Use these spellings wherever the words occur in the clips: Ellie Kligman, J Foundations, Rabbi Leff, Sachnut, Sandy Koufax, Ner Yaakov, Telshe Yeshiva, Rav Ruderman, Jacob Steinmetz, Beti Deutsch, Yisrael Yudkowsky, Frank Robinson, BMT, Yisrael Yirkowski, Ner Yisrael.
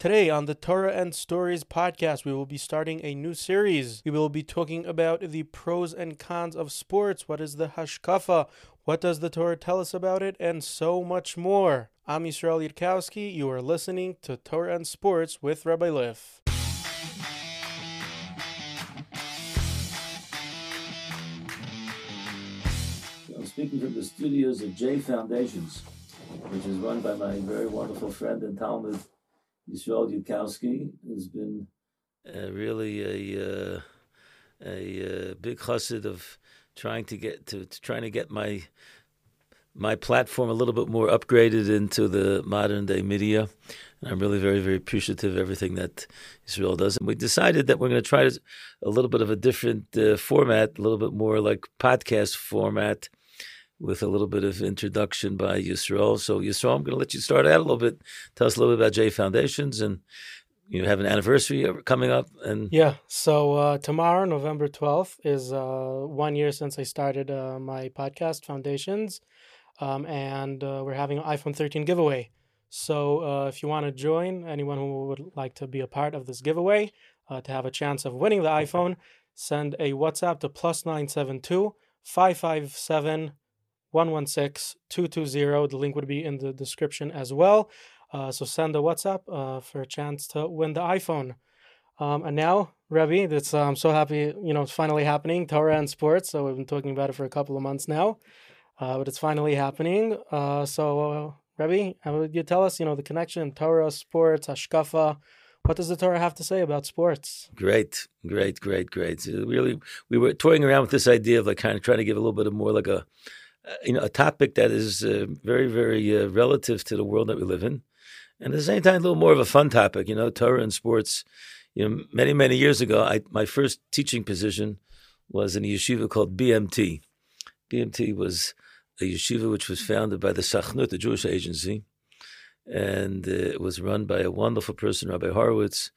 Today on the Torah and Stories podcast, we will be starting a new series. We will be talking about the pros and cons of sports, what is the hashkafa, what does the Torah tell us about it, and so much more. I'm Yisrael Yirkowski. You are listening to Torah and Sports with Rabbi Leff. I'm speaking from the studios of J Foundations, which is run by my very wonderful friend and Talmud, Yisrael Yudkowsky. Has been really a big chassid of trying to get to my platform a little bit more upgraded into the modern day media. And I'm really very, very appreciative of everything that Yisrael does. And we decided that we're going to try a little bit of a different format, a little bit more like podcast format, with a little bit of introduction by Yisrael. So Yisrael, I'm going to let you start out a little bit. Tell us a little bit about J Foundations, and you have an anniversary coming up. And so tomorrow, November 12th, is 1 year since I started my podcast, Foundations, and we're having an iPhone 13 giveaway. So if you want to join, anyone who would like to be a part of this giveaway, to have a chance of winning the iPhone, send a WhatsApp to +972 557 116-220. The link would be in the description as well. So send a WhatsApp for a chance to win the iPhone. And now, Rebbe, that's I'm so happy, it's finally happening. Torah and sports. So we've been talking about it for a couple of months now, but it's finally happening. So Rebbe, how would you tell us, the connection Torah, sports, hashkafa? What does the Torah have to say about sports? Great. Really, we were toying around with this idea of trying to give a little bit of more a topic that is very, very relative to the world that we live in, and at the same time, a little more of a fun topic. Torah and sports. Many, many years ago, my first teaching position was in a yeshiva called BMT. BMT was a yeshiva which was founded by the Sachnut, the Jewish Agency, and it was run by a wonderful person, Rabbi Horowitz,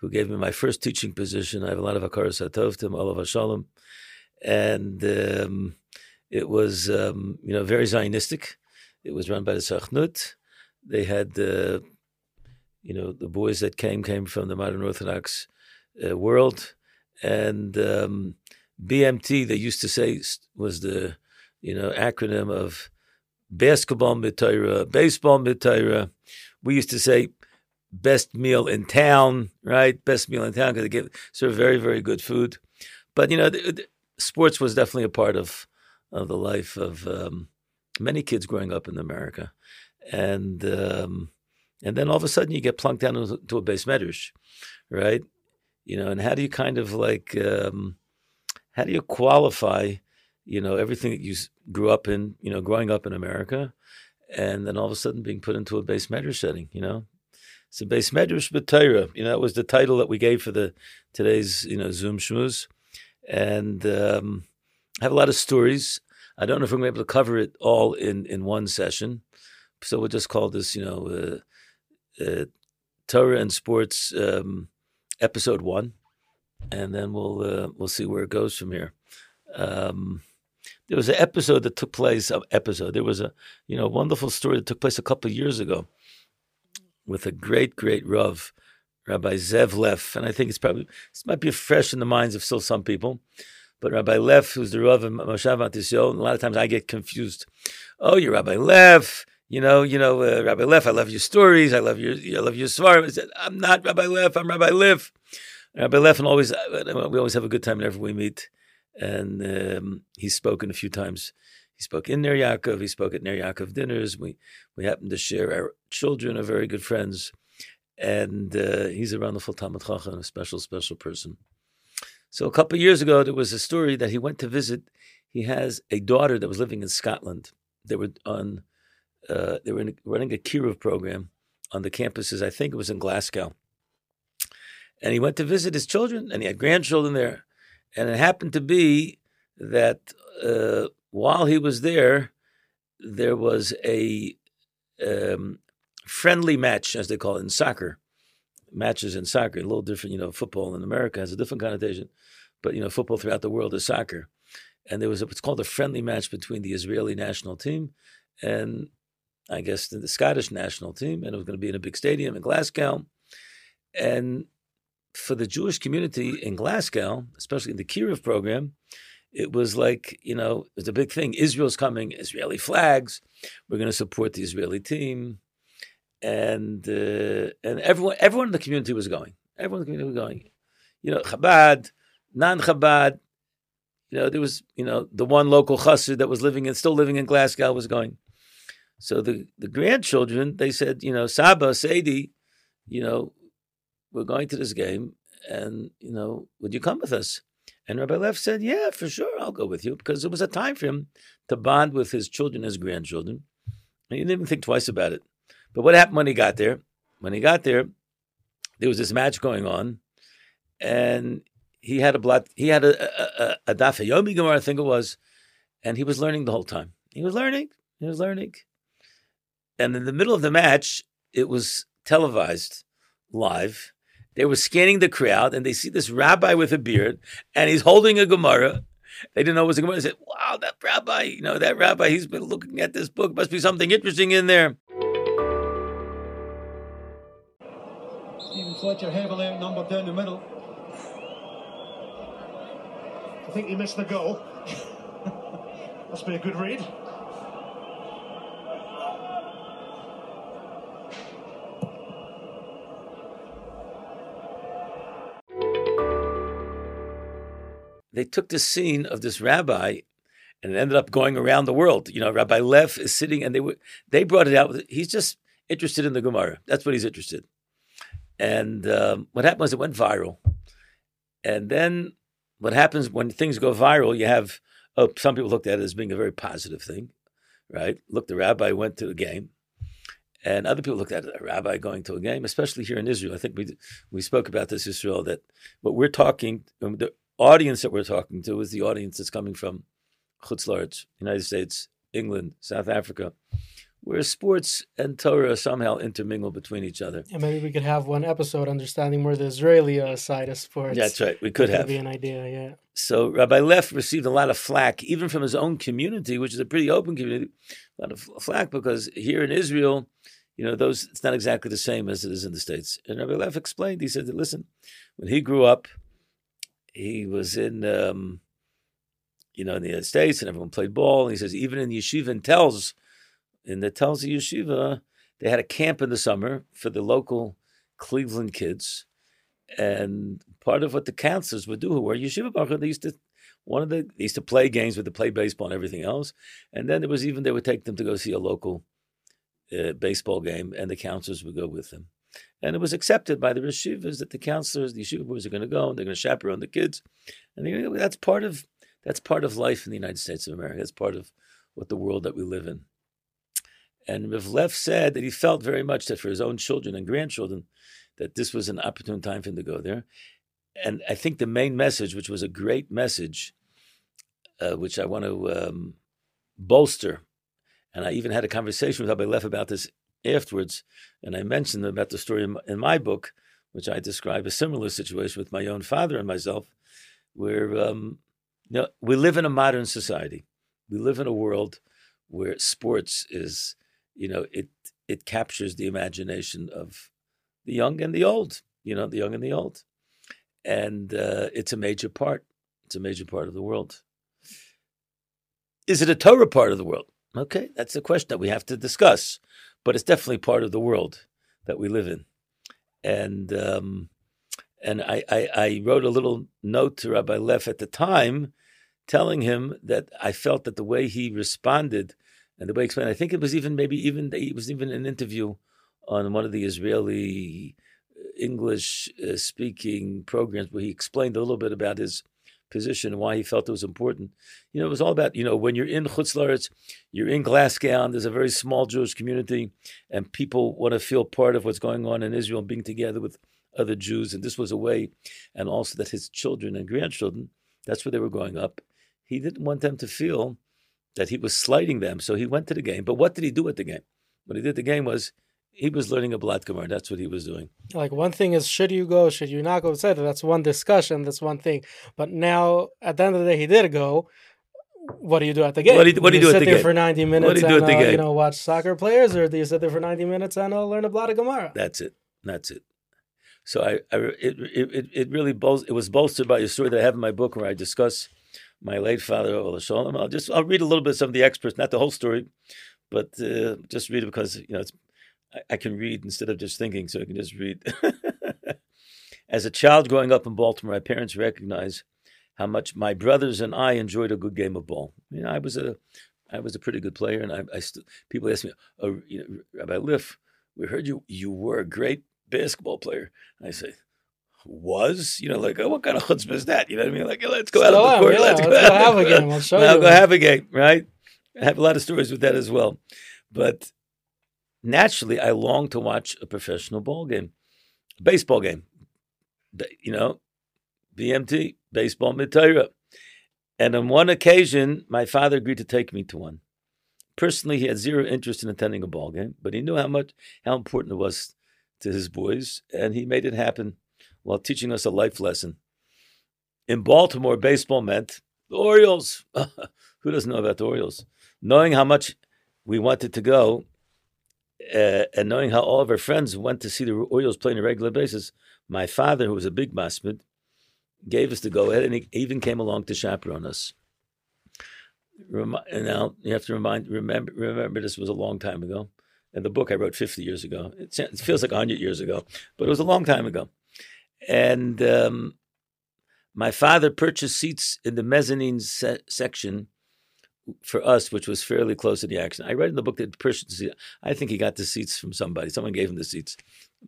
who gave me my first teaching position. I have a lot of hakaras hatov to him, olav hashalom, and it was, very Zionistic. It was run by the Sachnut. They had, the boys that came from the modern Orthodox world. And BMT, they used to say, was the, acronym of basketball mitayra, baseball mitayra. We used to say best meal in town, right? Best meal in town, because they gave very, very good food. But, sports was definitely a part of the life of many kids growing up in America. And then all of a sudden you get plunked down into a base medrash, right? And how do you how do you qualify, everything that you grew up in, growing up in America, and then all of a sudden being put into a base medrash setting, So base medrash b'Torah, that was the title that we gave for today's, Zoom schmooze. And I have a lot of stories. I don't know if we're going to be able to cover it all in one session. So we'll just call this, Torah and Sports Episode 1. And then we'll see where it goes from here. There was an episode that took place, There was a, wonderful story that took place a couple of years ago with a great Rav, Rabbi Leff. And I think this might be fresh in the minds of still some people. But Rabbi Leff, who's the Rav of Moshav Matisyo, and a lot of times I get confused. Oh, you're Rabbi Leff. Rabbi Leff, I love your stories. I love your svarim. I said, I'm not Rabbi Leff. I'm Rabbi Leff. Rabbi Leff, and we always have a good time whenever we meet. And he's spoken a few times. He spoke in Ner Yaakov. He spoke at Ner Yaakov dinners. We happened to share. Our children are very good friends. And he's a wonderful Talmid Chacham, a special, special person. So a couple of years ago, there was a story that he went to visit. He has a daughter that was living in Scotland. They were running a Kiruv program on the campuses. I think it was in Glasgow. And he went to visit his children, and he had grandchildren there. And it happened to be that while he was there was a friendly match, as they call it in soccer. Matches in soccer, a little different, football in America has a different connotation, but, football throughout the world is soccer. And there was what's called a friendly match between the Israeli national team and I guess the Scottish national team, and it was going to be in a big stadium in Glasgow. And for the Jewish community in Glasgow, especially in the Kirov program, it was like, you know, it's a big thing. Israel's coming, Israeli flags. We're going to support the Israeli team. And everyone in the community was going. Everyone in the community was going. You know, Chabad, non-Chabad. You know, there was, you know, the one local chassid that was living and still living in Glasgow was going. So the grandchildren, they said, you know, Saba, Sadie, you know, we're going to this game and, you know, would you come with us? And Rabbi Leff said, yeah, for sure, I'll go with you, because it was a time for him to bond with his children, his grandchildren. And he didn't even think twice about it. But what happened when he got there? When he got there, there was this match going on, and he had a daf yomi gemara, I think it was, and he was learning the whole time. He was learning. And in the middle of the match, it was televised live. They were scanning the crowd, and they see this rabbi with a beard, and he's holding a Gemara. They didn't know it was a Gemara. They said, wow, that rabbi, he's been looking at this book. Must be something interesting in there. Stephen Fletcher, Hevelin, number 10 in the middle. I think he missed the goal. Must be a good read. They took the scene of this rabbi, and it ended up going around the world. You know, Rabbi Leff is sitting, and they brought it out. He's just interested in the Gemara. That's what he's interested. And what happened was it went viral. And then what happens when things go viral, you have, some people looked at it as being a very positive thing, right? Look, the rabbi went to a game. And other people looked at it, a rabbi going to a game, especially here in Israel. I think we spoke about this, Israel, that what we're talking, the audience that we're talking to is the audience that's coming from Chutz La'aretz, United States, England, South Africa, where sports and Torah somehow intermingle between each other. And maybe we could have one episode understanding more the Israeli side of sports. That's right, we could have. That would be an idea, yeah. So Rabbi Leff received a lot of flack, even from his own community, which is a pretty open community, a lot of flack because here in Israel, you know, it's not exactly the same as it is in the States. And Rabbi Leff explained, he said that, listen, when he grew up, he was in, in the United States, and everyone played ball. And he says, even in yeshiva in the Telshe Yeshiva, they had a camp in the summer for the local Cleveland kids. And part of what the counselors would do, who were yeshiva baruch, they used to play games with the play baseball and everything else. And then there was even, they would take them to go see a local baseball game, and the counselors would go with them. And it was accepted by the yeshivas that the counselors, the yeshiva boys, are going to go and they're going to chaperone the kids. And that's part of life in the United States of America. That's part of what the world that we live in. And Rav Leff said that he felt very much that for his own children and grandchildren, that this was an opportune time for him to go there. And I think the main message, which was a great message, which I want to bolster, and I even had a conversation with Rabbi Leff about this afterwards, and I mentioned about the story in my book, which I describe a similar situation with my own father and myself, where we live in a modern society. We live in a world where sports is, you know, it captures the imagination of the young and the old, and it's a major part of the world. Is it a Torah part of the world? Okay, that's a question that we have to discuss. But it's definitely part of the world that we live in. And I wrote a little note to Rabbi Leff at the time telling him that I felt that the way he responded and the way he explained, I think it was even an interview on one of the Israeli English-speaking programs where he explained a little bit about his position and why he felt it was important. You know, it was all about, you know, when you're in Chutz La'aretz, you're in Glasgow, and there's a very small Jewish community, and people want to feel part of what's going on in Israel and being together with other Jews. And this was a way, and also that his children and grandchildren, that's where they were growing up. He didn't want them to feel that he was slighting them, so he went to the game. But what did he do at the game? What he did at the game was he was learning a Blat Gemara. That's what he was doing. Like, one thing is, should you go, should you not go? That's one discussion, that's one thing. But now, at the end of the day, he did go. What do you do at the game? What do you do at the game? For 90 minutes and, watch soccer players? Or do you sit there for 90 minutes and learn a Blat Gemara? That's it. So it was bolstered by a story that I have in my book where I discuss my late father, Ola Sholem. I'll read a little bit of some of the experts, not the whole story, but just read it because I can read instead of just thinking, so I can just read. As a child growing up in Baltimore, my parents recognized how much my brothers and I enjoyed a good game of ball. I was a pretty good player, and people ask me, "Oh, Rabbi Leff, we heard you were a great basketball player." And I say, "Was? What kind of chutzpah is that? You know what I mean? Let's go out on the court. Let's go have a game. I'll show you. Now go have a game, right?" I have a lot of stories with that as well. But naturally, I long to watch a professional baseball game. BMT, baseball mid-Torah. And on one occasion, my father agreed to take me to one. Personally, he had zero interest in attending a ball game, but he knew how important it was to his boys, and he made it happen while teaching us a life lesson. In Baltimore, baseball meant the Orioles. Who doesn't know about the Orioles? Knowing how much we wanted to go, and knowing how all of our friends went to see the Orioles play on a regular basis, my father, who was a big masmid, gave us the go-ahead, and he even came along to chaperone us. And now you have to remember this was a long time ago. And the book I wrote 50 years ago. It feels like 100 years ago, but it was a long time ago. And my father purchased seats in the mezzanine section for us, which was fairly close to the action. I read in the book that purchased seats. I think he got the seats from somebody. Someone gave him the seats.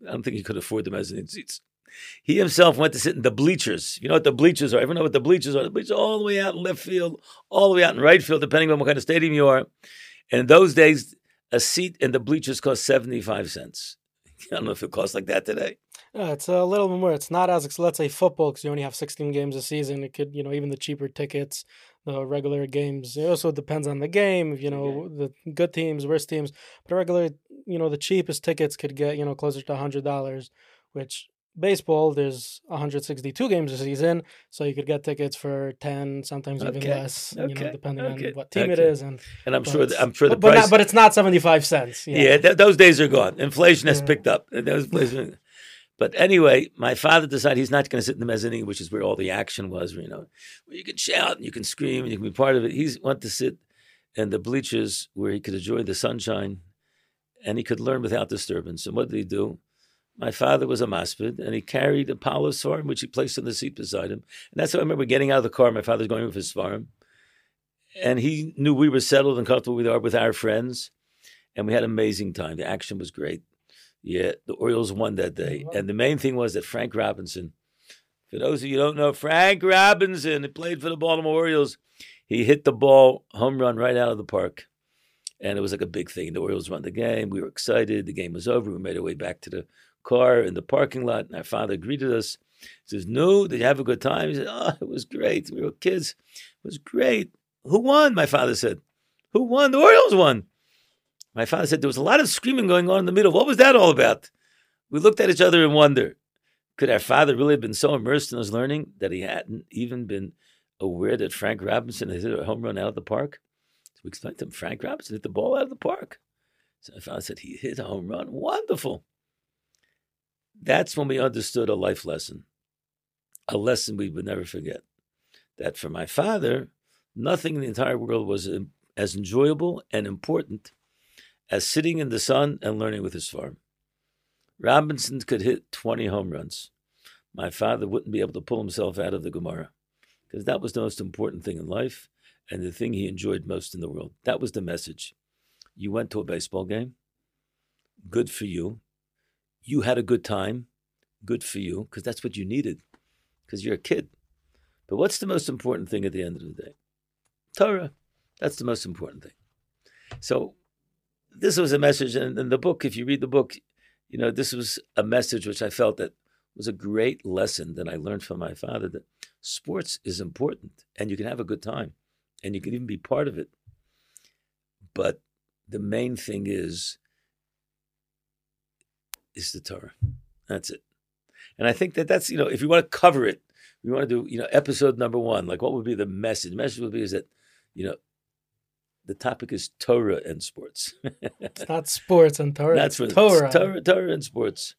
I don't think he could afford the mezzanine seats. He himself went to sit in the bleachers. You know what the bleachers are? Everyone know what the bleachers are. The bleachers are all the way out in left field, all the way out in right field, depending on what kind of stadium you are. And in those days, a seat in the bleachers cost 75 cents. I don't know if it costs like that today. Yeah, it's a little more. It's not as, let's say, football, because you only have 16 games a season. It could, even the cheaper tickets, the regular games. It also depends on the game, the good teams, worst teams. But regular, the cheapest tickets could get, closer to $100, which... Baseball, there's 162 games a season, so you could get tickets for 10, sometimes even less, depending on what team it is. And I'm sure the price, but it's not 75 cents. Those days are gone. Inflation has picked up. But anyway, my father decided he's not going to sit in the mezzanine, which is where all the action was. Where you can shout and you can scream and you can be part of it. He wanted to sit in the bleachers where he could enjoy the sunshine, and he could learn without disturbance. And what did he do? My father was a masbid, and he carried a pile of svarim, which he placed on the seat beside him. And that's how I remember getting out of the car. My father's going with his svarim. And he knew we were settled and comfortable with our friends. And we had an amazing time. The action was great. Yeah, the Orioles won that day. And the main thing was that Frank Robinson, for those of you who don't know, Frank Robinson, he played for the Baltimore Orioles. He hit the ball, home run right out of the park. And it was like a big thing. The Orioles won the game. We were excited. The game was over. We made our way back to the car in the parking lot, and our father greeted us. He says, "No, did you have a good time?" He said, "Oh, it was great. We were kids. It was great." "Who won?" My father said. "Who won?" "The Orioles won." My father said, "There was a lot of screaming going on in the middle. What was that all about?" We looked at each other in wonder. Could our father really have been so immersed in his learning that he hadn't even been aware that Frank Robinson had hit a home run out of the park? So we explained to him, Frank Robinson hit the ball out of the park. So my father said, "He hit a home run. Wonderful." That's when we understood a life lesson, a lesson we would never forget. That for my father, nothing in the entire world was as enjoyable and important as sitting in the sun and learning with his farm. Robinson could hit 20 home runs. My father wouldn't be able to pull himself out of the Gemara, because that was the most important thing in life and the thing he enjoyed most in the world. That was the message. You went to a baseball game. Good for you. You had a good time, good for you, because that's what you needed, because you're a kid. But what's the most important thing at the end of the day? Torah. That's the most important thing. So this was a message, and in the book, if you read the book, this was a message which I felt that was a great lesson that I learned from my father, that sports is important, and you can have a good time, and you can even be part of it. But the main thing is the Torah. That's it. And I think that's, if you want to cover it, we want to do, episode number 1, what would be the message? The message would be is that, the topic is Torah and sports. It's not sports and Torah. It's Torah. Torah and sports.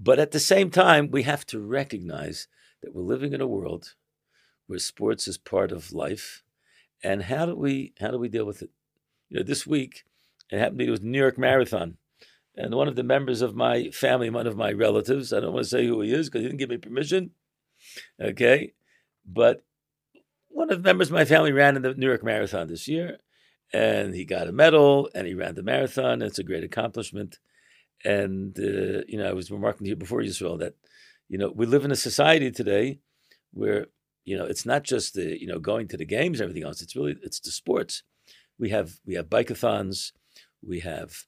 But at the same time, we have to recognize that we're living in a world where sports is part of life. And how do we deal with it? You know, this week, it happened to be, it was New York Marathon. And one of the members of my family, one of my relatives, I don't want to say who he is because he didn't give me permission, okay? But one of the members of my family ran in the New York Marathon this year, and he got a medal, and he ran the marathon. It's a great accomplishment. And, you know, I was remarking to you before, Yisrael, that, you know, we live in a society today where, you know, it's not just the, you know, going to the games and everything else. It's really, it's the sports. We have bike-a-thons. We have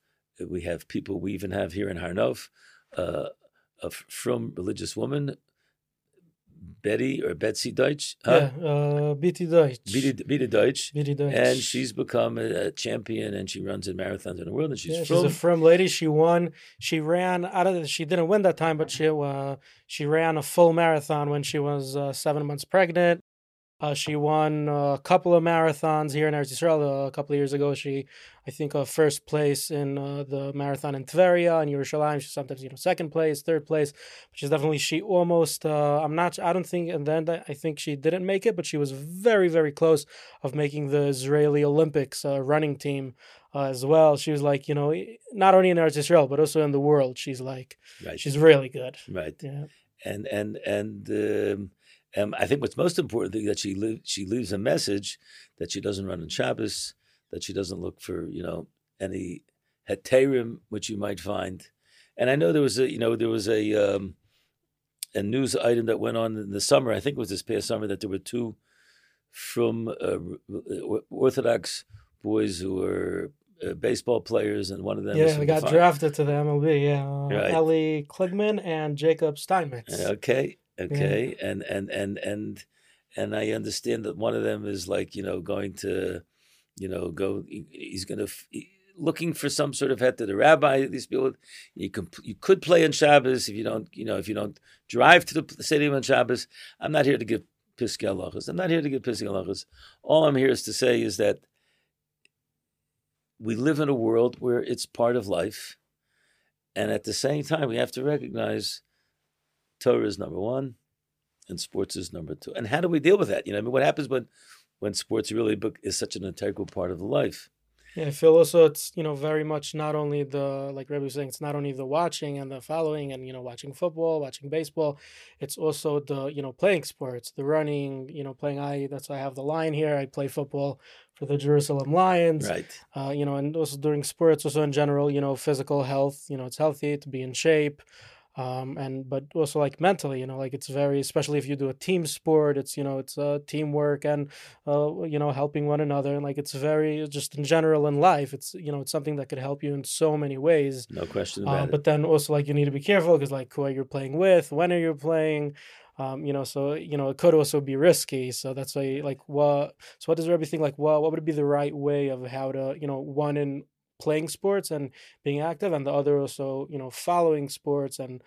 people, we even have here in Harnov, a from religious woman, Betty or Betsy Deutsch. Huh? Yeah, Beti Deutsch. Beti Deutsch. And she's become a champion, and she runs in marathons in the world. And she's a firm lady. She won. She ran. She didn't win that time, but she ran a full marathon when she was 7 months pregnant. She won a couple of marathons here in Eretz Yisrael. A couple of years ago, she, I think, first place in the marathon in Tveria and Yerushalayim. She's sometimes, you know, second place, third place. But she's definitely, she almost, I don't think, and then I think she didn't make it, but she was very, very close of making the Israeli Olympics running team as well. She was like, you know, not only in Eretz Yisrael, but also in the world. She's like, right. She's really good. Right. Yeah. And I think what's most important is that she leaves a message that she doesn't run on Shabbos, that she doesn't look for, you know, any heterim, which you might find. And I know there was a news item that went on in the summer. I think it was this past summer that there were two from Orthodox boys who were baseball players, and one of them was got drafted to the MLB. Yeah, right. Ellie Kligman and Jacob Steinmetz. Okay, yeah. and I understand that one of them is like, you know, going to, you know, go. He's going to looking for some sort of head to the rabbi. These people, you could play on Shabbos if you don't drive to the stadium on Shabbos. I'm not here to give piskei halachos. All I'm here is to say is that we live in a world where it's part of life, and at the same time we have to recognize Torah is number one, and sports is number two. And how do we deal with that? You know, I mean, what happens when sports really is such an integral part of life? Yeah, I feel also it's, you know, very much not only the, like Rebbe was saying, it's not only the watching and the following and, you know, watching football, watching baseball. It's also the, you know, playing sports, the running, you know, playing. That's why I have the line here. I play football for the Jerusalem Lions. Right. You know, and also during sports, also in general, you know, physical health, you know, it's healthy to be in shape. But also like mentally, you know, like it's very, especially if you do a team sport, it's, you know, it's teamwork and, you know, helping one another. And like, it's very, just in general in life, it's, you know, it's something that could help you in so many ways. No question about it. But then also like, you need to be careful because like who are you playing with, when are you playing, you know, so, you know, it could also be risky. So that's why like, what does Rebbe think like, what would be the right way of how to, you know, one in playing sports and being active, and the other also, you know, following sports and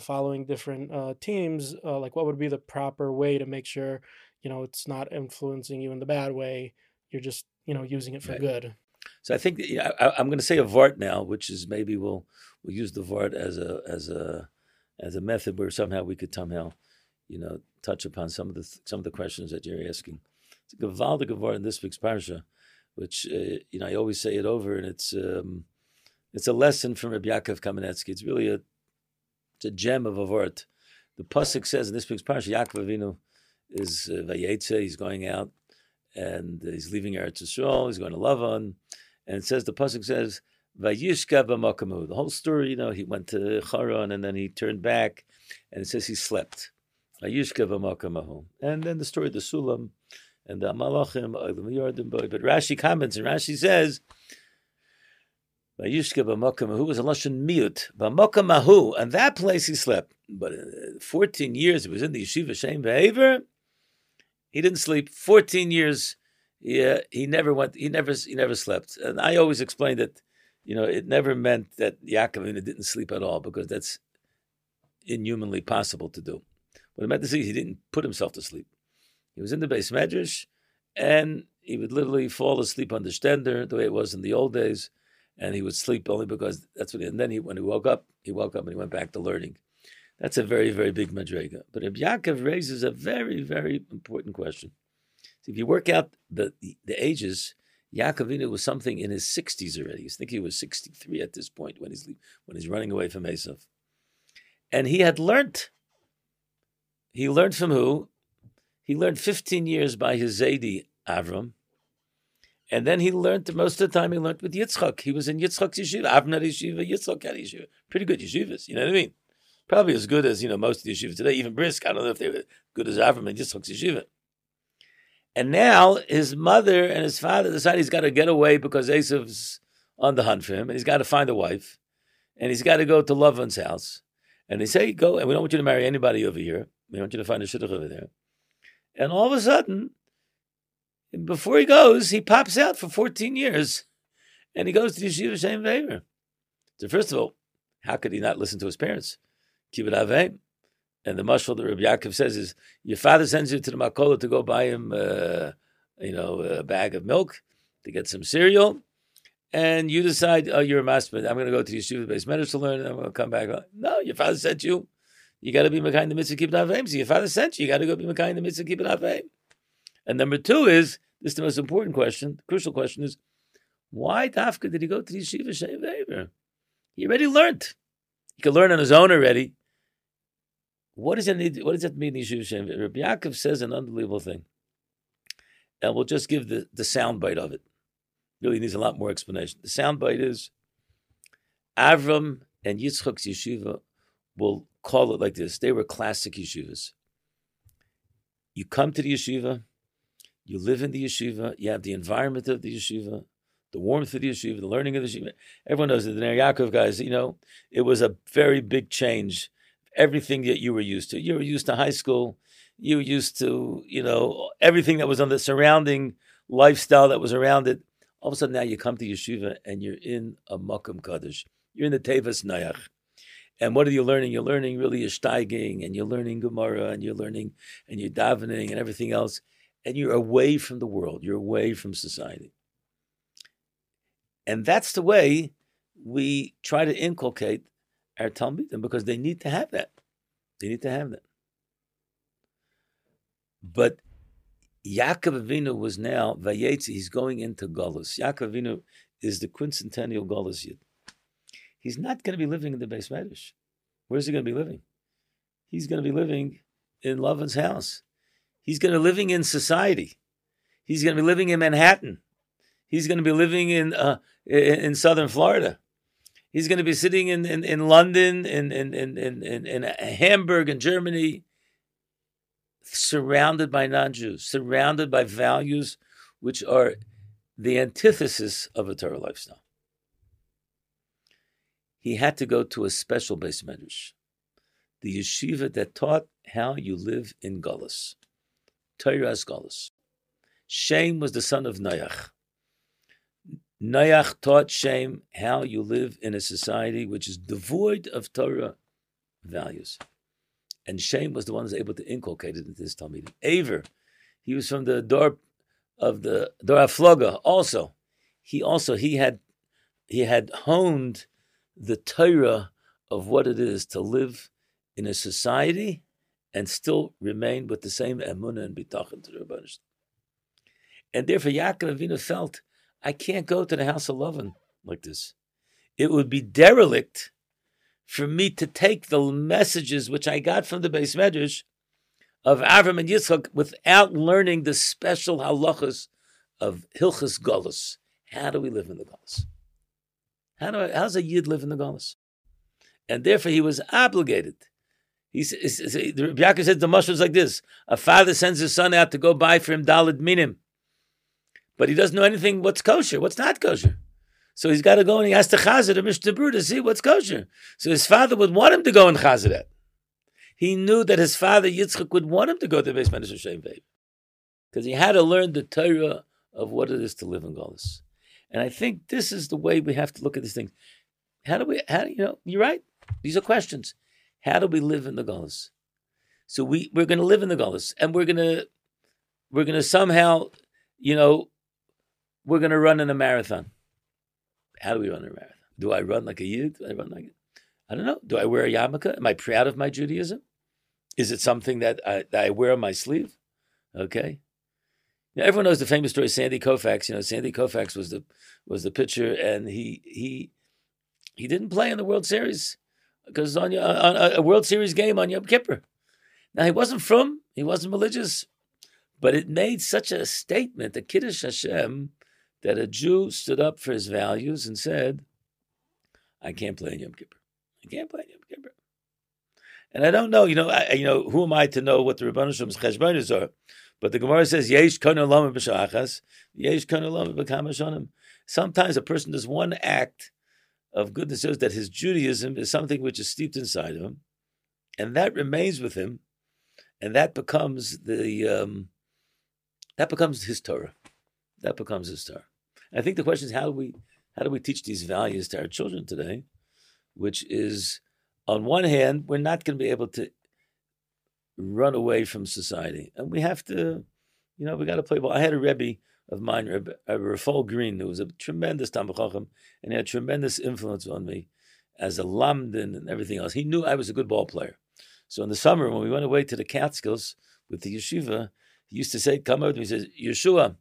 following different teams, like what would be the proper way to make sure, you know, it's not influencing you in the bad way, you're just, you know, using it for good. So I think that, you know, I'm going to say a vart now, which is maybe we'll use the vart as a method where somehow we could, you know, touch upon some of the questions that you're asking. It's a gevaldige vart in this week's parsha, which, you know, I always say it over, and it's a lesson from Rabbi Yaakov Kamenetsky. It's really a gem of avort. The pasuk says in this week's parsha, Yaakov Avinu is vayetze, he's going out, and he's leaving Eretz Yisrael, he's going to Lavan, and it says, the pasuk says, vayishka b'makamu. The whole story, you know, he went to Haran, and then he turned back, and it says he slept. Vayishka b'makamu. And then the story of the Sulam, and the Malachim, but Rashi comments, and Rashi says, "Vayishka b'makamahu was a lashon miut b'makamahu, and that place he slept." But 14 years he was in the yeshiva Shem V'Aver. He didn't sleep. 14 years, he never went. He never slept. And I always explain that, you know, it never meant that Yaakov didn't sleep at all, because that's inhumanly possible to do. What it meant to say, he didn't put himself to sleep. He was in the Beis Medrash, and he would literally fall asleep on the shtender, the way it was in the old days, and he would sleep only because that's what. And then he woke up and he went back to learning. That's a very, very big madrega. But Rabbi Yaakov raises a very, very important question. So if you work out the ages, Yaakovinu was something in his 60s already. I think he was 63 at this point when he's running away from Esau. And he had learned. He learned from who? He learned 15 years by his Zaydi, Avram. And then he learned, most of the time he learned with Yitzchak. He was in Yitzchak's yeshiva, Avram had yeshiva, Yitzchak had yeshiva. Pretty good yeshivas, you know what I mean? Probably as good as, you know, most of the yeshivas today, even Brisk. I don't know if they were good as Avram and Yitzchak's yeshiva. And now his mother and his father decide he's got to get away because Esav's on the hunt for him, and he's got to find a wife, and he's got to go to Lavan's house. And they say, go, and we don't want you to marry anybody over here. We want you to find a shidduch over there. And all of a sudden, before he goes, he pops out for 14 years, and he goes to Yeshiva Shem Vayver. So first of all, how could he not listen to his parents? Kibbut Avei. And the mashal that Rabbi Yaakov says is, your father sends you to the makola to go buy him, a bag of milk, to get some cereal, and you decide, oh, you're a masbid. I'm going to go to Yeshiva Beis Medrash to learn, and I'm going to come back. No, your father sent you. You got to be Mekayim the Mitzvah Kibbut Avim. So your father sent you. You got to go be Mekayim the Mitzvah Kibbut Avim. And number two is, this is the most important question, the crucial question is, why Dafka did he go to the Yeshiva Shem Vayver? He already learned. He could learn on his own already. What does that mean, Yeshiva Shem Vayver? Rabbi Yaakov says an unbelievable thing. And we'll just give the soundbite of it. Really needs a lot more explanation. The soundbite is, Avram and Yitzchak's yeshiva, will call it like this. They were classic yeshivas. You come to the yeshiva, you live in the yeshiva, you have the environment of the yeshiva, the warmth of the yeshiva, the learning of the yeshiva. Everyone knows that the Ner Yaakov guys, you know, it was a very big change. Everything that you were used to. You were used to high school. You were used to, you know, everything that was on the surrounding lifestyle that was around it. All of a sudden now you come to yeshiva and you're in a Makom Kodesh. You're in the Tevas Nayach. And what are you learning? You're learning really Yishtaiging, and you're learning Gemara, and you're learning, and you're davening, and everything else. And you're away from the world. You're away from society. And that's the way we try to inculcate our Talmidim, because they need to have that. They need to have that. But Yaakov Avinu was now, Vayetzi, he's going into Galus. Yaakov Avinu is the quincentennial Galus Yid. He's not going to be living in the Beis Medrash. Where's he going to be living? He's going to be living in Lavan's house. He's going to be living in society. He's going to be living in Manhattan. He's going to be living in Southern Florida. He's going to be sitting in London, in Hamburg, in Germany, surrounded by non-Jews, surrounded by values which are the antithesis of a Torah lifestyle. He had to go to a special Beis Medrash, the yeshiva that taught how you live in Galus, Torah's Galus. Shem was the son of Noach. Noach taught Shem how you live in a society which is devoid of Torah values. And Shem was the one who was able to inculcate it into his Talmidim. Aver, he was from the Dor of the Dor HaFloga also. He had honed the Torah of what it is to live in a society and still remain with the same emunah and bitachon to the Rebbeinu Shalom. And therefore Yaakov Avinu felt, I can't go to the house of Lavan like this. It would be derelict for me to take the messages which I got from the Beis Medrash of Avram and Yitzchak without learning the special halachas of Hilchos Galus. How do we live in the Galus? How's a Yid live in the Galus? And therefore he was obligated. He says, Yaakov said the mushrooms like this: a father sends his son out to go buy for him daled minim, but he doesn't know anything what's kosher, what's not kosher. So he's got to go and he has to chazir the Mishnah Berurah to see what's kosher. So his father would want him to go and chazir that. He knew that his father Yitzchak would want him to go to the Beis Medrash Shem Vayver, because he had to learn the Torah of what it is to live in Galus. And I think this is the way we have to look at these things. You're right. These are questions. How do we live in the Galus? So we're going to live in the Galus, and we're going to somehow, you know, we're going to run in a marathon. How do we run a marathon? Do I run like a Yid? I run like I don't know. Do I wear a yarmulke? Am I proud of my Judaism? Is it something that I wear on my sleeve? Okay. Now, everyone knows the famous story of Sandy Koufax. You know, Sandy Koufax was the pitcher, and he didn't play in the World Series because on a World Series game on Yom Kippur. Now, he wasn't religious, but it made such a statement, the Kiddush Hashem, that a Jew stood up for his values and said, I can't play in Yom Kippur. I can't play in Yom Kippur. And I don't know, who am I to know what the Rebbeinu Shem's cheshbonos are? But the Gemara says, Yesh kanu lama b'shachas, Yesh kanu lama b'kama shonim. Sometimes a person does one act of goodness, shows that his Judaism is something which is steeped inside of him, and that remains with him, and that becomes his Torah. That becomes his Torah. I think the question is, how do we teach these values to our children today? Which is, on one hand, we're not going to be able to run away from society, and we have to, we got to play ball. I had a Rebbe of mine, Rafael Green, who was a tremendous Talmid Chacham, and he had tremendous influence on me as a Lamdan and everything else. He knew I was a good ball player. So in the summer, when we went away to the Catskills with the yeshiva, he used to say, come over to me, he says, Yeshua,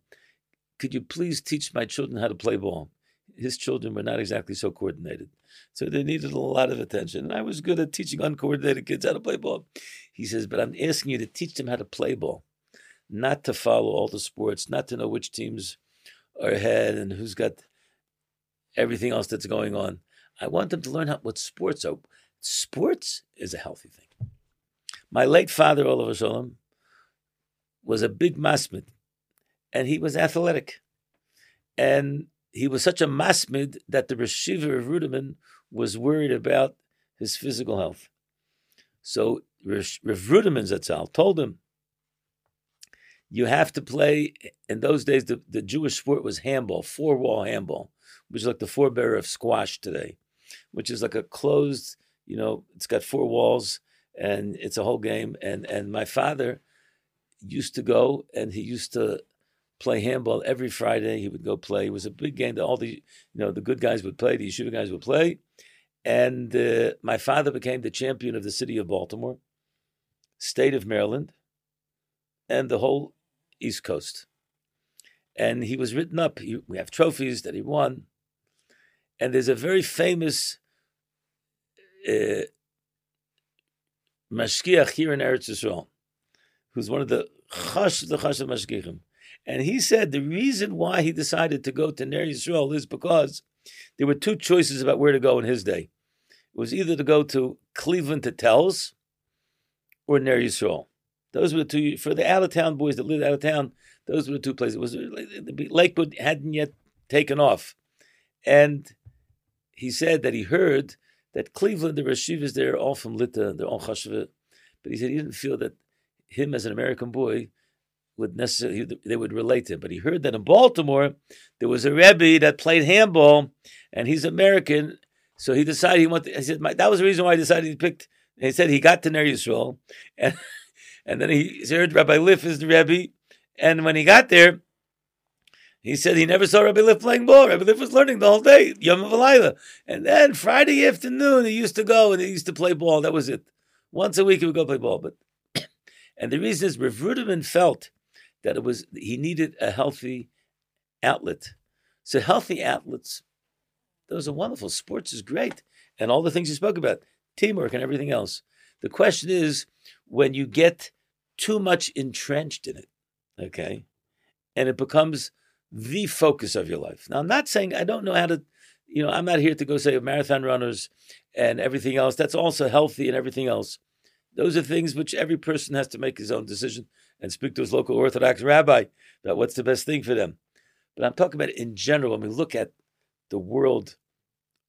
could you please teach my children how to play ball? His children were not exactly so coordinated. So they needed a lot of attention. And I was good at teaching uncoordinated kids how to play ball. He says, but I'm asking you to teach them how to play ball, not to follow all the sports, not to know which teams are ahead and who's got everything else that's going on. I want them to learn what sports are. Sports is a healthy thing. My late father, Olav Sholem, was a big masmid, and he was athletic. And he was such a masmid that the Rosh Yeshiva of Ruderman was worried about his physical health. So Rav Ruderman Zatzal told him, you have to play, in those days, the Jewish sport was handball, four-wall handball, which is like the forebearer of squash today, which is like a closed, it's got four walls, and it's a whole game. And my father used to go, and he used to play handball every Friday. He would go play. It was a big game that all the, the good guys would play, the yeshiva guys would play. And my father became the champion of the city of Baltimore, state of Maryland, and the whole East Coast. And he was written up. We have trophies that he won. And there's a very famous mashgiach here in Eretz Yisrael, who's one of the chash of mashgiachim. And he said the reason why he decided to go to Ner Yisrael is because there were two choices about where to go in his day. It was either to go to Cleveland to Tells or Ner Yisrael. Those were the two, for the out-of-town boys that lived out of town, those were the two places. It was Lakewood hadn't yet taken off. And he said that he heard that Cleveland, the Rosh Yeshivas there, all from Litta, they're all Chasheva. But he said he didn't feel that him as an American boy would necessarily, they would relate to him. But he heard that in Baltimore, there was a Rebbe that played handball, and he's American. So he decided he wanted, he said, that was the reason why he decided he picked, and he said he got to Ner Yisrael. And then he heard Rabbi Leff is the Rebbe. And when he got there, he said he never saw Rabbi Leff playing ball. Rabbi Leff was learning the whole day, Yom V'Layla. And then Friday afternoon, he used to go and he used to play ball. That was it. Once a week, he would go play ball. But and the reason is Rav Ruderman felt that he needed a healthy outlet. So healthy outlets, those are wonderful. Sports is great. And all the things you spoke about, teamwork and everything else. The question is, when you get too much entrenched in it, okay, and it becomes the focus of your life. Now, I'm not saying I don't know how to, I'm not here to go say marathon runners and everything else. That's also healthy and everything else. Those are things which every person has to make his own decision and speak to his local Orthodox rabbi about what's the best thing for them. But I'm talking about in general, when we look at the world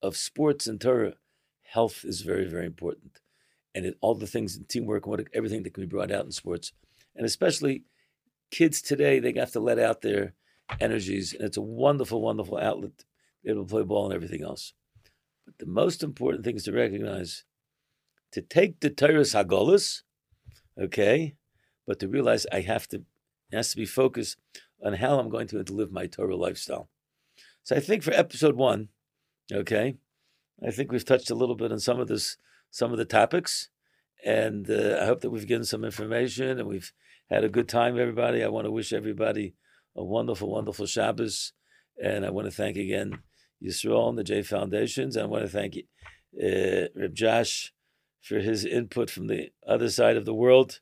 of sports and Torah, health is very, very important. And all the things in teamwork, everything that can be brought out in sports. And especially kids today, they have to let out their energies. And it's a wonderful, wonderful outlet to be able to play ball and everything else. But the most important thing is to recognize, to take the Torah's Hagolas, okay, but to realize it has to be focused on how I'm going to live my Torah lifestyle. So I think for episode 1, okay, I think we've touched a little bit on some of the topics, and I hope that we've given some information and we've had a good time, everybody. I want to wish everybody a wonderful, wonderful Shabbos, and I want to thank again Yisrael and the J Foundations. I want to thank Reb Josh for his input from the other side of the world,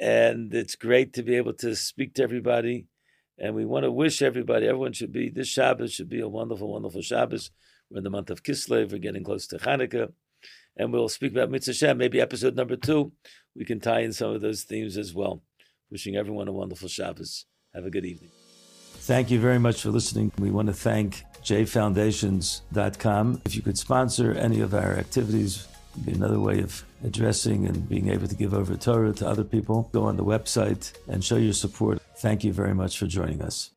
and it's great to be able to speak to everybody. And we want to wish everybody, everyone should be, this Shabbos should be a wonderful, wonderful Shabbos. We're in the month of Kislev. We're getting close to Hanukkah. And we'll speak about Mitzvah Shem. Maybe episode number 2, we can tie in some of those themes as well. Wishing everyone a wonderful Shabbos. Have a good evening. Thank you very much for listening. We want to thank jfoundations.com. If you could sponsor any of our activities, it would be another way of addressing and being able to give over Torah to other people. Go on the website and show your support. Thank you very much for joining us.